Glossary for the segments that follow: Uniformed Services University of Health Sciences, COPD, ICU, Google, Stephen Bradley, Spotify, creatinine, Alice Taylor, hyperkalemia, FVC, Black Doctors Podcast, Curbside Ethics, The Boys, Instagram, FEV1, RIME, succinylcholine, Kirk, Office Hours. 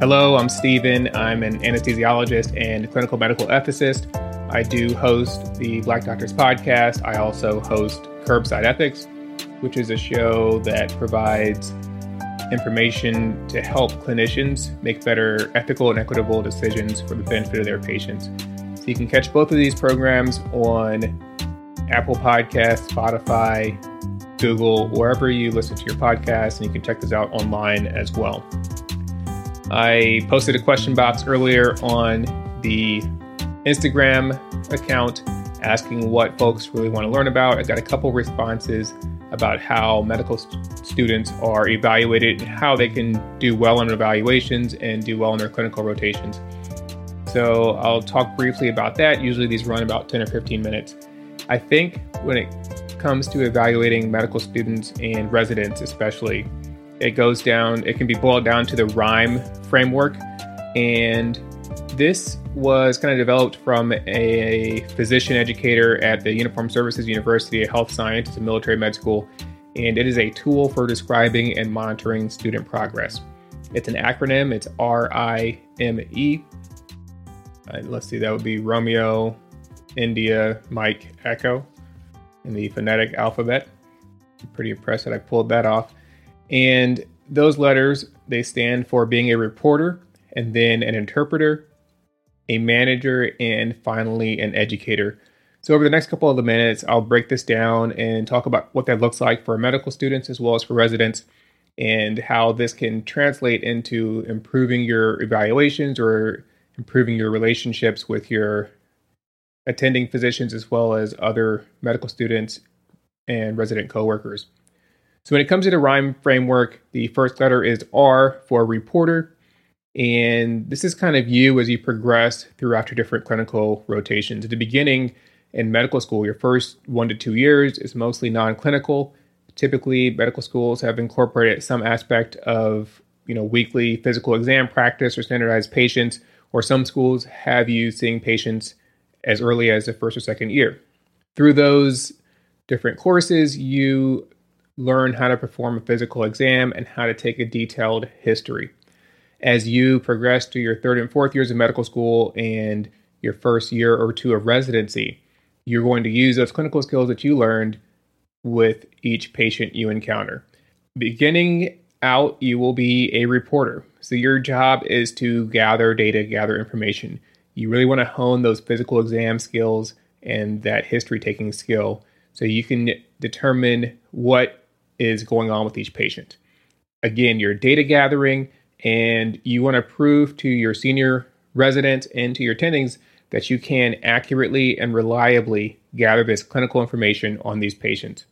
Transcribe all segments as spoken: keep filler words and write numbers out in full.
Hello, I'm Steven. I'm an anesthesiologist and clinical medical ethicist. I do host the Black Doctors Podcast. I also host Curbside Ethics, which is a show that provides information to help clinicians make better ethical and equitable decisions for the benefit of their patients. So you can catch both of these programs on Apple Podcasts, Spotify, Google, wherever you listen to your podcasts, and you can check this out online as well. I posted a question box earlier on the Instagram account asking what folks really want to learn about. I got a couple responses about how medical st- students are evaluated and how they can do well in evaluations and do well in their clinical rotations. So I'll talk briefly about that. Usually these run about ten or fifteen minutes. I think when it comes to evaluating medical students and residents especially, it goes down, it can be boiled down to the RIME framework. And this was kind of developed from a physician educator at the Uniformed Services University of Health Sciences and Military Med School, and it is a tool for describing and monitoring student progress. It's an acronym, it's R I M E. Right, let's see, that would be Romeo, India, Mike, Echo in the phonetic alphabet. I'm pretty impressed that I pulled that off. And those letters, they stand for being a reporter, and then an interpreter, a manager, and finally an educator. So over the next couple of the minutes, I'll break this down and talk about what that looks like for medical students as well as for residents, and how this can translate into improving your evaluations or improving your relationships with your attending physicians as well as other medical students and resident coworkers. So when it comes to the RIME framework, the first letter is R for reporter. And this is kind of you as you progress throughout your different clinical rotations. At the beginning in medical school, your first one to two years is mostly non-clinical. Typically, medical schools have incorporated some aspect of, you know, weekly physical exam practice or standardized patients, or some schools have you seeing patients as early as the first or second year. Through those different courses, you learn how to perform a physical exam and how to take a detailed history. As you progress through your third and fourth years of medical school and your first year or two of residency, you're going to use those clinical skills that you learned with each patient you encounter. Beginning out, you will be a reporter. So your job is to gather data, gather information. You really want to hone those physical exam skills and that history-taking skill so you can determine what is going on with each patient. Again, your data gathering, and you want to prove to your senior residents and to your attendings that you can accurately and reliably gather this clinical information on these patients.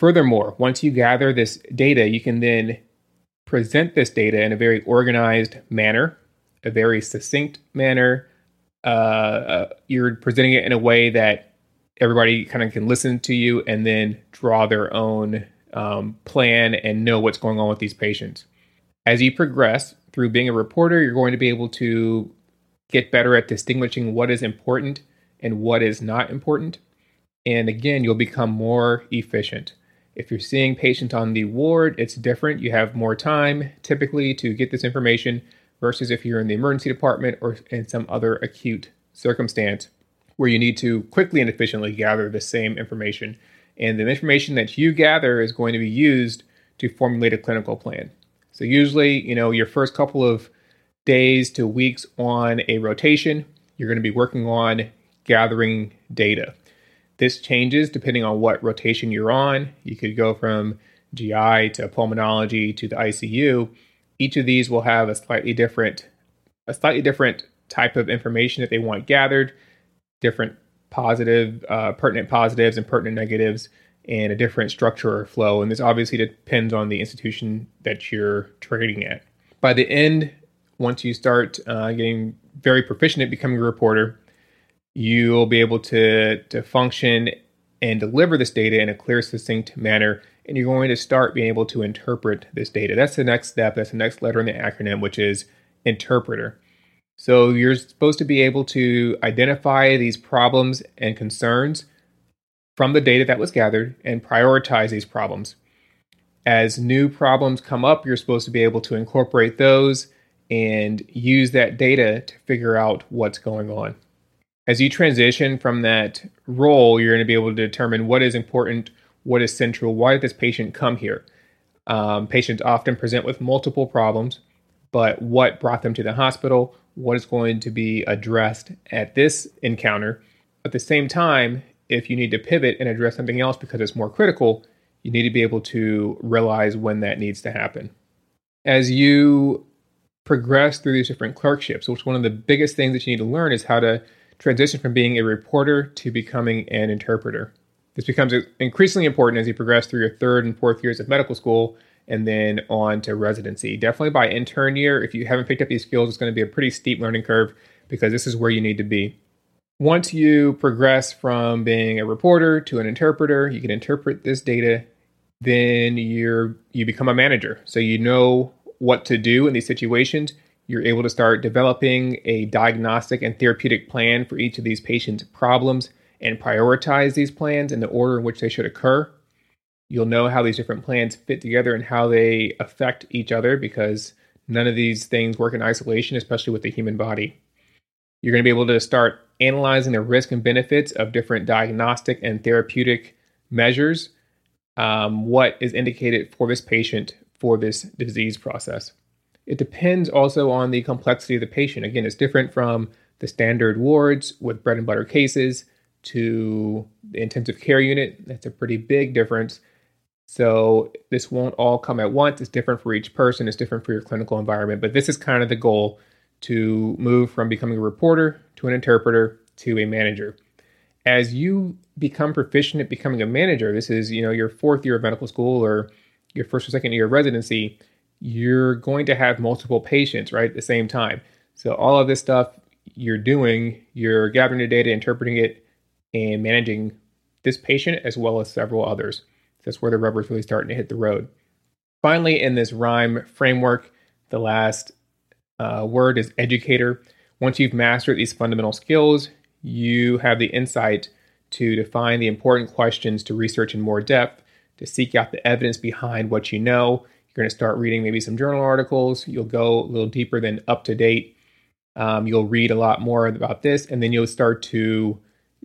Furthermore, once you gather this data, you can then present this data in a very organized manner, a very succinct manner. Uh, uh, you're presenting it in a way that everybody kind of can listen to you and then draw their own um, plan and know what's going on with these patients. As you progress through being a reporter, you're going to be able to get better at distinguishing what is important and what is not important. And again, you'll become more efficient. If you're seeing patients on the ward, it's different. You have more time typically to get this information versus if you're in the emergency department or in some other acute circumstance where you need to quickly and efficiently gather the same information. And the information that you gather is going to be used to formulate a clinical plan. So usually, you know, your first couple of days to weeks on a rotation, you're going to be working on gathering data. This changes depending on what rotation you're on. You could go from G I to pulmonology to the I C U. Each of these will have a slightly different, a slightly different type of information that they want gathered, different positive, uh, pertinent positives and pertinent negatives, and a different structure or flow. And this obviously depends on the institution that you're trading at. By the end, once you start uh, getting very proficient at becoming a reporter, you'll be able to, to function and deliver this data in a clear, succinct manner. And you're going to start being able to interpret this data. That's the next step. That's the next letter in the acronym, which is interpreter. So you're supposed to be able to identify these problems and concerns from the data that was gathered and prioritize these problems. as new problems come up, you're supposed to be able to incorporate those and use that data to figure out what's going on. As you transition from that role, you're going to be able to determine what is important, what is central, why did this patient come here? Um, patients often present with multiple problems, but what brought them to the hospital? What is going to be addressed at this encounter? At the same time, if you need to pivot and address something else because it's more critical, you need to be able to realize when that needs to happen. As you progress through these different clerkships, which one of the biggest things that you need to learn is how to transition from being a reporter to becoming an interpreter. This becomes increasingly important as you progress through your third and fourth years of medical school and then on to residency. Definitely by intern year, if you haven't picked up these skills, it's going to be a pretty steep learning curve because this is where you need to be. Once you progress from being a reporter to an interpreter, you can interpret this data, then you're you become a manager. So you know what to do in these situations. You're able to start developing a diagnostic and therapeutic plan for each of these patients' problems and prioritize these plans in the order in which they should occur. You'll know how these different plans fit together and how they affect each other because none of these things work in isolation, especially with the human body. You're going to be able to start analyzing the risk and benefits of different diagnostic and therapeutic measures, um, what is indicated for this patient for this disease process. It depends also on the complexity of the patient. Again, it's different from the standard wards with bread and butter cases to the intensive care unit. That's a pretty big difference. So this won't all come at once. It's different for each person. It's different for your clinical environment. But this is kind of the goal, to move from becoming a reporter to an interpreter to a manager. As you become proficient at becoming a manager, this is, you know, your fourth year of medical school or your first or second year of residency, you're going to have multiple patients, right, at the same time. So all of this stuff you're doing, you're gathering the data, interpreting it, and managing this patient as well as several others. That's where the rubber is really starting to hit the road. Finally, in this RIME framework, the last uh, word is educator. Once you've mastered these fundamental skills, you have the insight to define the important questions to research in more depth, to seek out the evidence behind what you know. You're going to start reading maybe some journal articles. You'll go a little deeper than up to date. Um, you'll read a lot more about this, and then you'll start to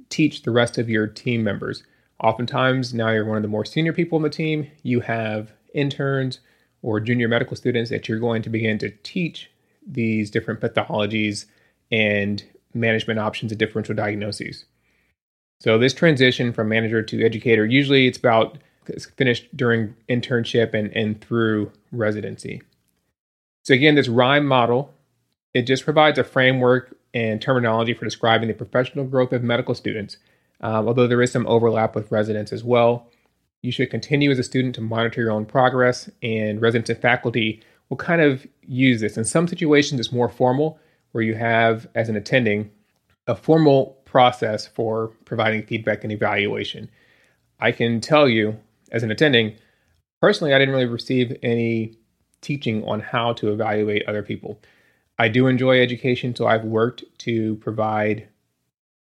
teach the rest of your team members. Oftentimes, now you're one of the more senior people on the team. You have interns or junior medical students that you're going to begin to teach these different pathologies and management options and differential diagnoses. So this transition from manager to educator, usually it's about it's finished during internship and, and through residency. So again, this RIME model, it just provides a framework and terminology for describing the professional growth of medical students. Um, although there is some overlap with residents as well, you should continue as a student to monitor your own progress, and residents and faculty will kind of use this. In some situations, it's more formal, where you have, as an attending, a formal process for providing feedback and evaluation. I can tell you, as an attending, personally, I didn't really receive any teaching on how to evaluate other people. I do enjoy education, so I've worked to provide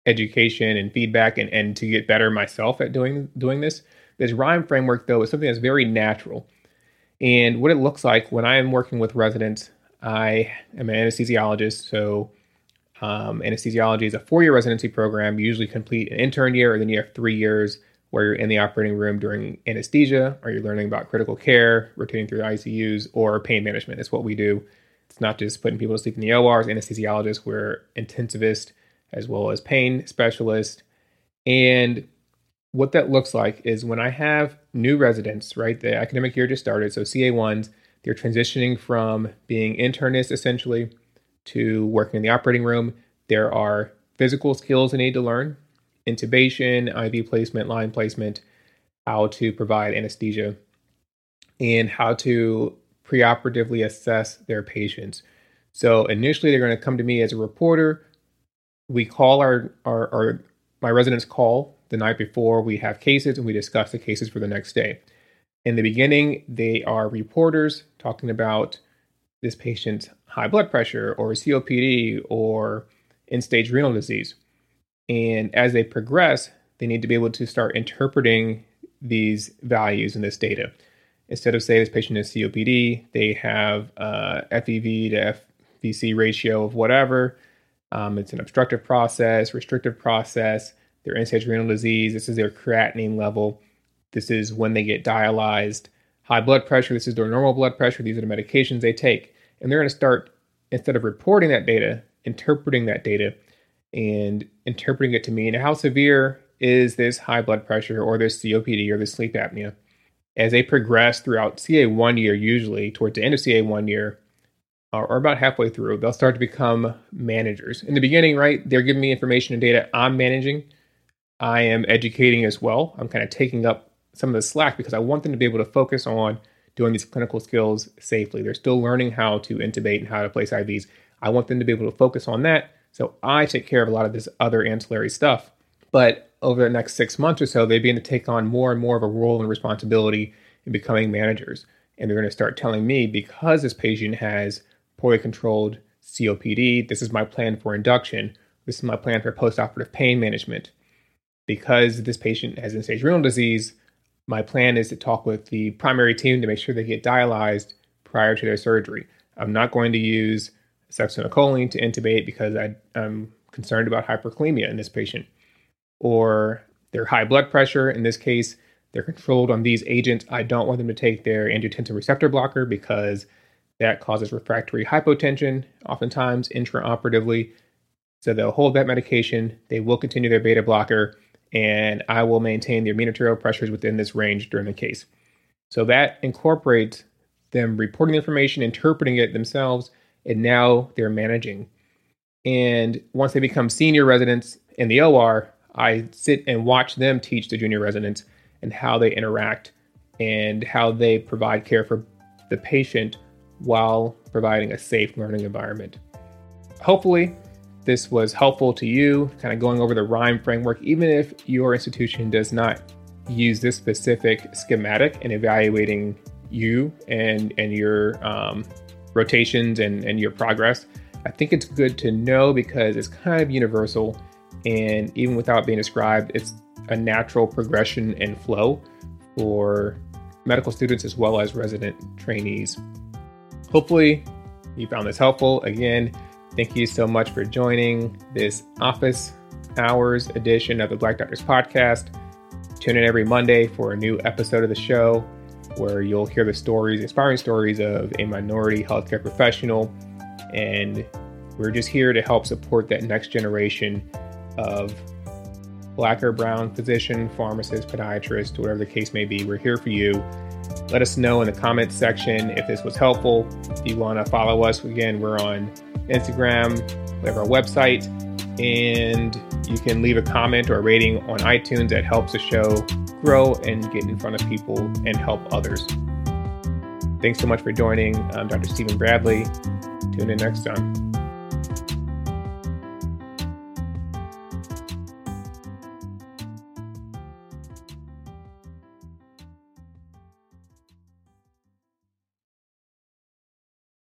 education and feedback and, and to get better myself at doing, doing this. This RIME framework, though, is something that's very natural. And what it looks like when I am working with residents, I am an anesthesiologist, so um, anesthesiology is a four-year residency program. You usually complete an intern year, and then you have three years where you're in the operating room during anesthesia, or you're learning about critical care, rotating through the I C Us, or pain management. That's what we do. It's not just putting people to sleep in the O R. As anesthesiologists, we're intensivists as well as pain specialists. And what that looks like is when I have new residents, right, the academic year just started, so C A ones, they're transitioning from being internists essentially to working in the operating room. There are physical skills they need to learn: intubation, I V placement, line placement, how to provide anesthesia, and how to preoperatively assess their patients. So initially, they're going to come to me as a reporter. We call our, our, our my residents call the night before we have cases, and we discuss the cases for the next day. In the beginning, they are reporters talking about this patient's high blood pressure or C O P D or end-stage renal disease. And as they progress, they need to be able to start interpreting these values in this data. Instead of say this patient has C O P D, they have uh, F E V to F V C ratio of whatever. Um, it's an obstructive process, restrictive process. Their end-stage renal disease. This is their creatinine level. This is when they get dialyzed. High blood pressure. This is their normal blood pressure. These are the medications they take. And they're going to start, instead of reporting that data, interpreting that data and interpreting it to mean how severe is this high blood pressure or this C O P D or this sleep apnea. As they progress throughout C A one year, usually towards the end of C A one year, or about halfway through, they'll start to become managers. In the beginning, right, they're giving me information and data I'm managing. I am educating as well. I'm kind of taking up some of the slack because I want them to be able to focus on doing these clinical skills safely. They're still learning how to intubate and how to place I Vs. I want them to be able to focus on that. So I take care of a lot of this other ancillary stuff. But over the next six months or so, they begin to take on more and more of a role and responsibility in becoming managers. And they're going to start telling me, because this patient has poorly controlled C O P D, this is my plan for induction. This is my plan for postoperative pain management. Because this patient has end-stage renal disease, my plan is to talk with the primary team to make sure they get dialyzed prior to their surgery. I'm not going to use succinylcholine to intubate because I, I'm concerned about hyperkalemia in this patient. Or their high blood pressure, in this case, they're controlled on these agents. I don't want them to take their angiotensin receptor blocker because that causes refractory hypotension, oftentimes intraoperatively. So they'll hold that medication, they will continue their beta blocker, and I will maintain their mean arterial pressures within this range during the case. So that incorporates them reporting the information, interpreting it themselves, and now they're managing. And once they become senior residents in the O R, I sit and watch them teach the junior residents and how they interact and how they provide care for the patient while providing a safe learning environment. Hopefully, this was helpful to you, kind of going over the RIME framework, even if your institution does not use this specific schematic in evaluating you and, and your um, rotations and, and your progress. I think it's good to know because it's kind of universal. And even without being described, it's a natural progression and flow for medical students as well as resident trainees. Hopefully, you found this helpful. Again, thank you so much for joining this Office Hours edition of the Black Doctors Podcast. Tune in every Monday for a new episode of the show where you'll hear the stories, inspiring stories of a minority healthcare professional. And we're just here to help support that next generation of Black or brown physician, pharmacist, podiatrist, whatever the case may be. We're here for you. Let us know in the comments section if this was helpful. If you want to follow us, again, we're on Instagram, we have our website, and you can leave a comment or a rating on iTunes. That helps the show grow and get in front of people and help others. Thanks so much for joining. I'm Doctor Stephen Bradley. Tune in next time.